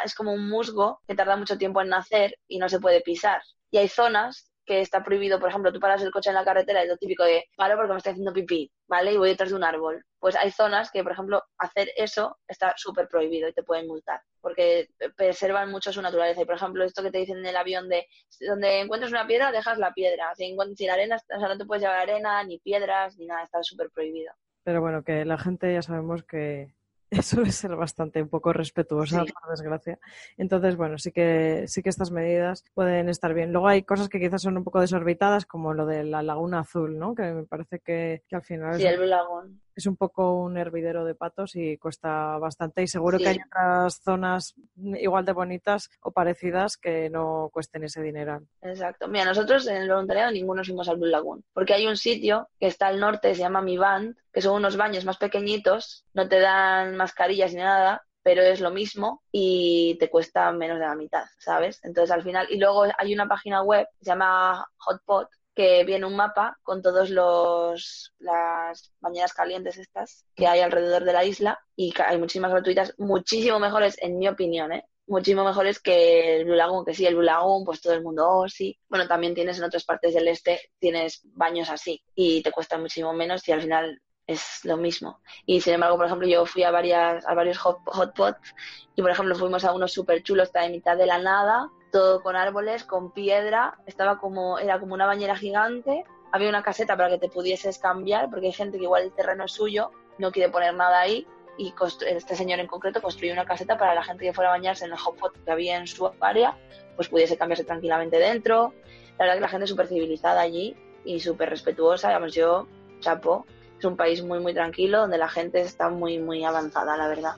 es como un musgo que tarda mucho tiempo en nacer y no se puede pisar. Y hay zonas que está prohibido, por ejemplo, tú paras el coche en la carretera, es lo típico de paro porque me estoy haciendo pipí, ¿vale? Y voy detrás de un árbol. Pues hay zonas que, por ejemplo, hacer eso está súper prohibido y te pueden multar porque preservan mucho su naturaleza. Y, por ejemplo, esto que te dicen en el avión de donde encuentras una piedra, dejas la piedra. Sin arena, o sea, no te puedes llevar arena, ni piedras, ni nada, está súper prohibido. Pero bueno, que la gente ya sabemos que... suele ser bastante un poco respetuosa, sí. Por desgracia. Entonces, bueno, sí que estas medidas pueden estar bien. Luego hay cosas que quizás son un poco desorbitadas, como lo de la Laguna Azul, ¿no? Que me parece que al final... Sí, el Blue Lagoon. Es un poco un hervidero de patos y cuesta bastante. Y seguro que hay otras zonas igual de bonitas o parecidas que no cuesten ese dinero. Exacto. Mira, nosotros en el voluntariado ninguno fuimos al Blue Lagoon. Porque hay un sitio que está al norte, se llama Mi Band, que son unos baños más pequeñitos, no te dan mascarillas ni nada, pero es lo mismo y te cuesta menos de la mitad, ¿sabes? Entonces al final... Y luego hay una página web que se llama Hot Pot, que viene un mapa con todos las bañeras calientes estas que hay alrededor de la isla y hay muchísimas gratuitas, muchísimo mejores, en mi opinión, muchísimo mejores que el Blue Lagoon, que sí, el Blue Lagoon, pues todo el mundo, sí. Bueno, también tienes en otras partes del este, tienes baños así y te cuesta muchísimo menos y al final es lo mismo. Y sin embargo, por ejemplo, yo fui a varios hot pots y, por ejemplo, fuimos a unos súper chulos, está en mitad de la nada, todo con árboles, con piedra, era como una bañera gigante, había una caseta para que te pudieses cambiar, porque hay gente que igual el terreno es suyo, no quiere poner nada ahí, y este señor en concreto construyó una caseta para la gente que fuera a bañarse en el hot pot que había en su área, pues pudiese cambiarse tranquilamente dentro. La verdad que la gente es súper civilizada allí y súper respetuosa, digamos, yo, chapo. Es un país muy, muy tranquilo, donde la gente está muy, muy avanzada, la verdad.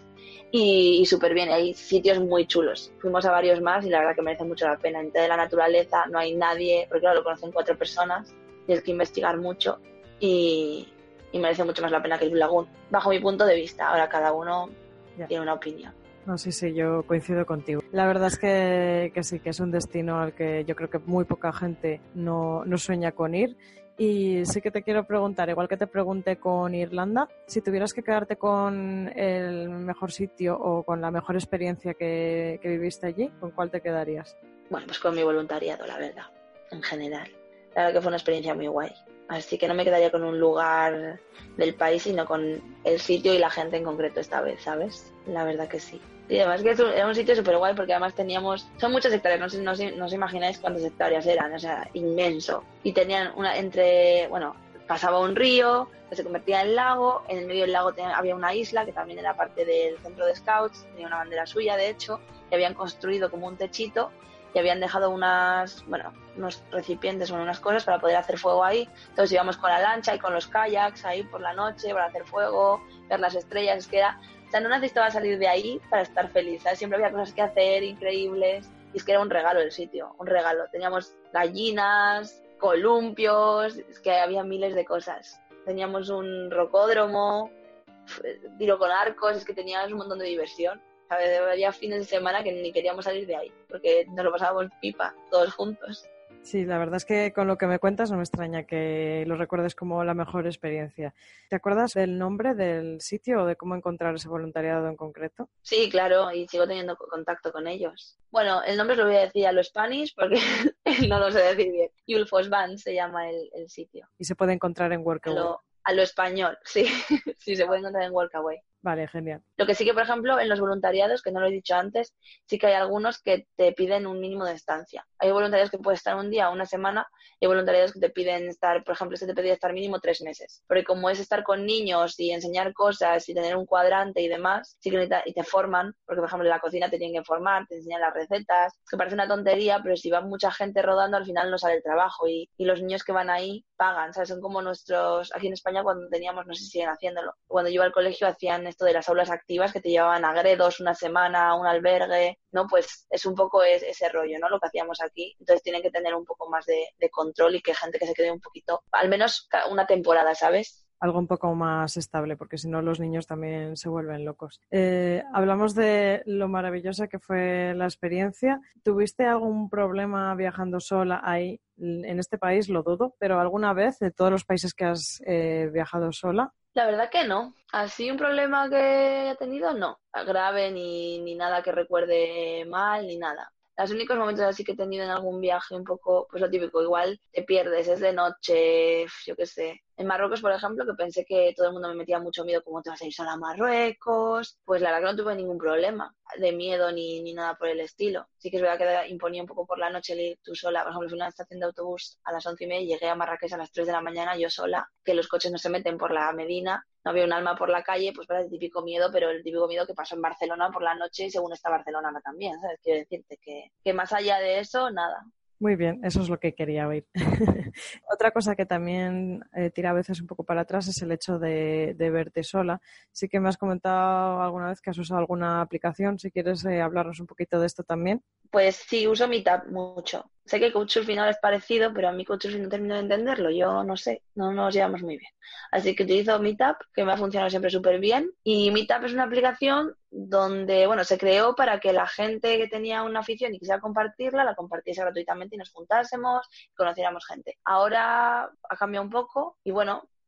Y súper bien, hay sitios muy chulos. Fuimos a varios más y la verdad que merece mucho la pena. En mitad de la naturaleza, no hay nadie, porque claro, lo conocen 4 personas, tienes que investigar mucho. Y, y merece mucho más la pena que el Blue Lagoon, bajo mi punto de vista. Ahora cada uno tiene una opinión. No, sí, sí, yo coincido contigo. La verdad es que sí, que es un destino al que yo creo que muy poca gente no sueña con ir. Y sí que te quiero preguntar, igual que te pregunté con Irlanda, si tuvieras que quedarte con el mejor sitio o con la mejor experiencia que viviste allí, ¿con cuál te quedarías? Bueno, pues con mi voluntariado, la verdad, en general. La verdad que fue una experiencia muy guay. Así que no me quedaría con un lugar del país, sino con el sitio y la gente en concreto esta vez, ¿sabes? La verdad que sí. Y además que era un sitio súper guay porque además teníamos... Son muchas hectáreas, no os imagináis cuántas hectáreas eran, o sea, inmenso. Y tenían pasaba un río, que se convertía en lago, en el medio del lago había una isla que también era parte del centro de scouts, tenía una bandera suya, de hecho, y habían construido como un techito y habían dejado unos recipientes o unas cosas para poder hacer fuego ahí. Entonces íbamos con la lancha y con los kayaks ahí por la noche para hacer fuego, ver las estrellas, es que era... O sea, no necesitaba salir de ahí para estar feliz, ¿sabes? Siempre había cosas que hacer, increíbles. Y es que era un regalo el sitio, un regalo. Teníamos gallinas, columpios, es que había miles de cosas. Teníamos un rocódromo, tiro con arcos, es que teníamos un montón de diversión. ¿Sabes? Había fines de semana que ni queríamos salir de ahí, porque nos lo pasábamos pipa, todos juntos. Sí, la verdad es que con lo que me cuentas no me extraña que lo recuerdes como la mejor experiencia. ¿Te acuerdas del nombre del sitio o de cómo encontrar ese voluntariado en concreto? Sí, claro, y sigo teniendo contacto con ellos. Bueno, el nombre os lo voy a decir a los Spanish porque no lo sé decir bien. Yulfosban se llama el sitio. ¿Y se puede encontrar en Workaway? A lo español, sí. Sí, se puede encontrar en Workaway. Vale, genial. Lo que sí que, por ejemplo, en los voluntariados, que no lo he dicho antes, sí que hay algunos que te piden un mínimo de estancia. Hay voluntariados que puedes estar un día, una semana, y hay voluntariados que te piden estar, por ejemplo, se te pedía estar mínimo 3 meses. Porque como es estar con niños y enseñar cosas y tener un cuadrante y demás, sí que y te forman, porque, por ejemplo, en la cocina te tienen que formar, te enseñan las recetas, que parece una tontería, pero si va mucha gente rodando, al final no sale el trabajo y los niños que van ahí pagan, ¿sabes? Son como nuestros... Aquí en España cuando teníamos, no sé si siguen haciéndolo, cuando yo iba al colegio hacían esto de las aulas activas que te llevaban a Gredos una semana, a un albergue, ¿no? Pues es un poco ese rollo, ¿no? Lo que hacíamos aquí. Entonces tienen que tener un poco más de control y que gente que se quede un poquito, al menos una temporada, ¿sabes? Algo un poco más estable, porque si no los niños también se vuelven locos. Hablamos de lo maravillosa que fue la experiencia. ¿Tuviste algún problema viajando sola ahí? En este país lo dudo, pero ¿alguna vez de todos los países que has viajado sola? La verdad que no. Así un problema que he tenido, no. Grave ni nada que recuerde mal, ni nada. Los únicos momentos así que he tenido en algún viaje un poco, pues lo típico, igual te pierdes, es de noche, yo qué sé. En Marruecos, por ejemplo, que pensé que todo el mundo me metía mucho miedo, ¿cómo te vas a ir sola a Marruecos? Pues la verdad que no tuve ningún problema de miedo ni nada por el estilo. Sí que es verdad que imponía un poco por la noche el ir tú sola. Por ejemplo, fui a una estación de autobús a las 11:30 y llegué a Marrakech a las 3 de la mañana yo sola, que los coches no se meten por la Medina. No había un alma por la calle, pues para el típico miedo, pero el típico miedo que pasó en Barcelona por la noche y según está Barcelona ahora también, ¿sabes? Quiero decirte que más allá de eso, nada. Muy bien, eso es lo que quería oír. Otra cosa que también tira a veces un poco para atrás es el hecho de verte sola. Sí que me has comentado alguna vez que has usado alguna aplicación, si quieres hablarnos un poquito de esto también. Pues sí, uso Meetup mucho. Sé que Couchsurfing ahora es parecido, pero a mí Couchsurfing no termino de entenderlo. Yo no sé, no nos llevamos muy bien. Así que utilizo Meetup, que me ha funcionado siempre súper bien. Y Meetup es una aplicación donde, se creó para que la gente que tenía una afición y quisiera compartirla, la compartiese gratuitamente y nos juntásemos y conociéramos gente. Ahora ha cambiado un poco y,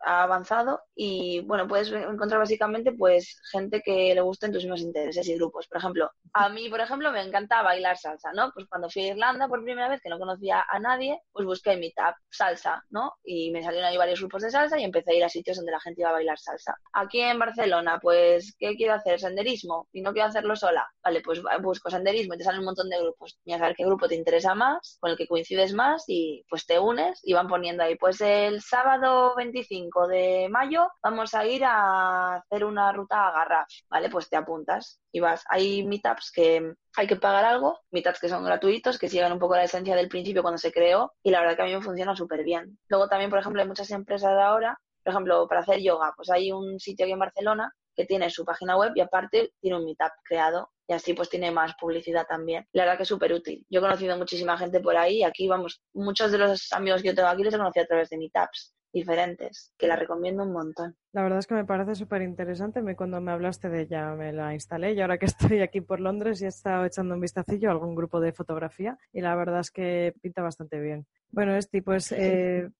ha avanzado y, puedes encontrar básicamente, gente que le gusten tus mismos intereses y grupos. Por ejemplo, a mí, me encanta bailar salsa, ¿no? Pues cuando fui a Irlanda por primera vez, que no conocía a nadie, pues busqué en Meetup salsa, ¿no? Y me salieron ahí varios grupos de salsa y empecé a ir a sitios donde la gente iba a bailar salsa. Aquí en Barcelona, pues, ¿qué quiero hacer? Senderismo. Y no quiero hacerlo sola. Vale, pues busco senderismo y te salen un montón de grupos. Y a saber qué grupo te interesa más, con el que coincides más y, pues, te unes y van poniendo ahí, pues, el sábado 25 de mayo vamos a ir a hacer una ruta a Garraf, ¿vale? Pues te apuntas y vas. Hay meetups que hay que pagar algo, meetups que son gratuitos, que sigan un poco la esencia del principio cuando se creó y la verdad que a mí me funciona súper bien. Luego también, por ejemplo, hay muchas empresas ahora, por ejemplo, para hacer yoga, pues hay un sitio aquí en Barcelona que tiene su página web y aparte tiene un meetup creado y así pues tiene más publicidad también. La verdad que es súper útil. Yo he conocido muchísima gente por ahí, aquí muchos de los amigos que yo tengo aquí los he conocido a través de meetups. diferentes, que la recomiendo un montón. La verdad es que me parece súper interesante. Cuando me hablaste de ella me la instalé y ahora que estoy aquí por Londres ya he estado echando un vistacillo a algún grupo de fotografía y la verdad es que pinta bastante bien. Bueno, Esti, pues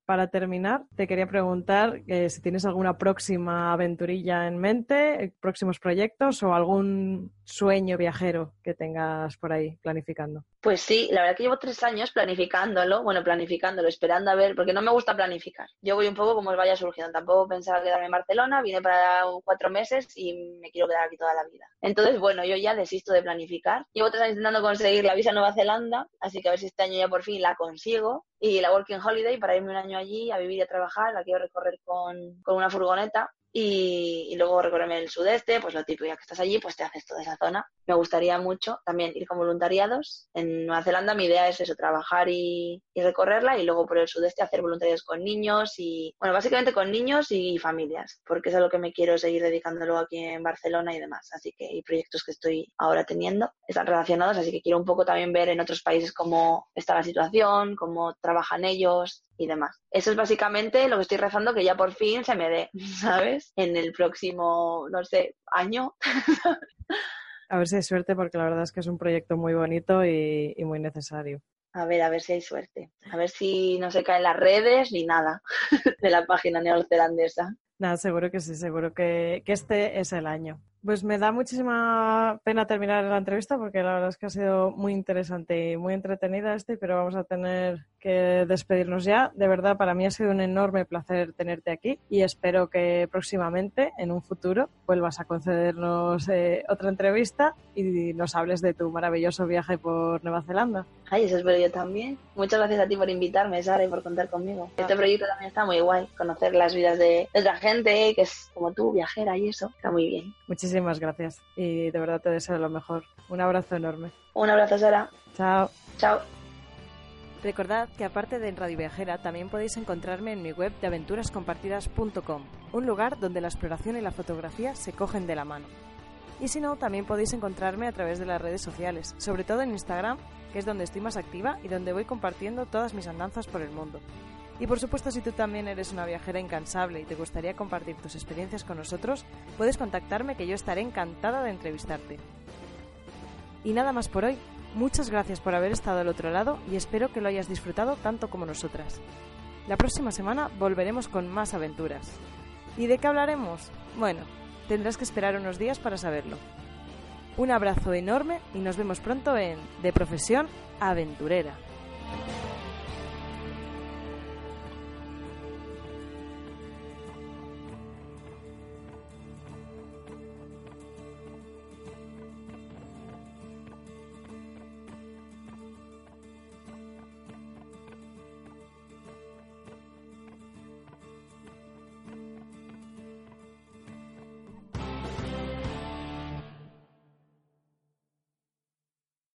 para terminar te quería preguntar si tienes alguna próxima aventurilla en mente, próximos proyectos o algún sueño viajero que tengas por ahí planificando. Pues sí, la verdad que llevo 3 años planificándolo, esperando a ver, porque no me gusta planificar. Yo voy un poco como os vaya surgiendo, tampoco pensaba quedarme en Barcelona, vine para 4 meses y me quiero quedar aquí toda la vida. Entonces, bueno, yo ya desisto de planificar. Llevo 3 años intentando conseguir la visa a Nueva Zelanda, así que a ver si este año ya por fin la consigo. Y la Working Holiday para irme un año allí a vivir y a trabajar, la quiero recorrer con una furgoneta y luego recorrerme el sudeste, pues lo típico, ya que estás allí, pues te haces toda esa zona. Me gustaría mucho también ir con voluntariados. En Nueva Zelanda mi idea es eso, trabajar y recorrerla y luego por el sudeste hacer voluntariados con niños y, bueno, básicamente con niños y familias, porque es a lo que me quiero seguir dedicando luego aquí en Barcelona y demás. Así que hay proyectos que estoy ahora teniendo, están relacionados, así que quiero un poco también ver en otros países cómo está la situación, cómo trabajan ellos y demás. Eso es básicamente lo que estoy rezando, que ya por fin se me dé, ¿sabes? En el próximo, no sé, año. A ver si hay suerte, porque la verdad es que es un proyecto muy bonito y muy necesario. A ver si hay suerte. A ver si no se caen las redes ni nada de la página neozelandesa. Nada, seguro que sí, seguro que este es el año. Pues me da muchísima pena terminar la entrevista porque la verdad es que ha sido muy interesante y muy entretenida, pero vamos a tener que despedirnos ya. De verdad, para mí ha sido un enorme placer tenerte aquí y espero que próximamente, en un futuro, vuelvas a concedernos otra entrevista y nos hables de tu maravilloso viaje por Nueva Zelanda. Ay, eso espero yo también. Muchas gracias a ti por invitarme, Sara, y por contar conmigo. Este proyecto también está muy guay, conocer las vidas de otra gente que es como tú, viajera y eso, está muy bien. Muchísimas gracias y de verdad te deseo lo mejor. Un abrazo enorme. Un abrazo, Sara. Chao. Chao. Recordad que aparte de en Radio Viajera también podéis encontrarme en mi web de aventurascompartidas.com, un lugar donde la exploración y la fotografía se cogen de la mano. Y si no, también podéis encontrarme a través de las redes sociales, sobre todo en Instagram, que es donde estoy más activa y donde voy compartiendo todas mis andanzas por el mundo. Y por supuesto, si tú también eres una viajera incansable y te gustaría compartir tus experiencias con nosotros, puedes contactarme, que yo estaré encantada de entrevistarte. Y nada más por hoy. Muchas gracias por haber estado al otro lado y espero que lo hayas disfrutado tanto como nosotras. La próxima semana volveremos con más aventuras. ¿Y de qué hablaremos? Bueno, tendrás que esperar unos días para saberlo. Un abrazo enorme y nos vemos pronto en De Profesión Aventurera.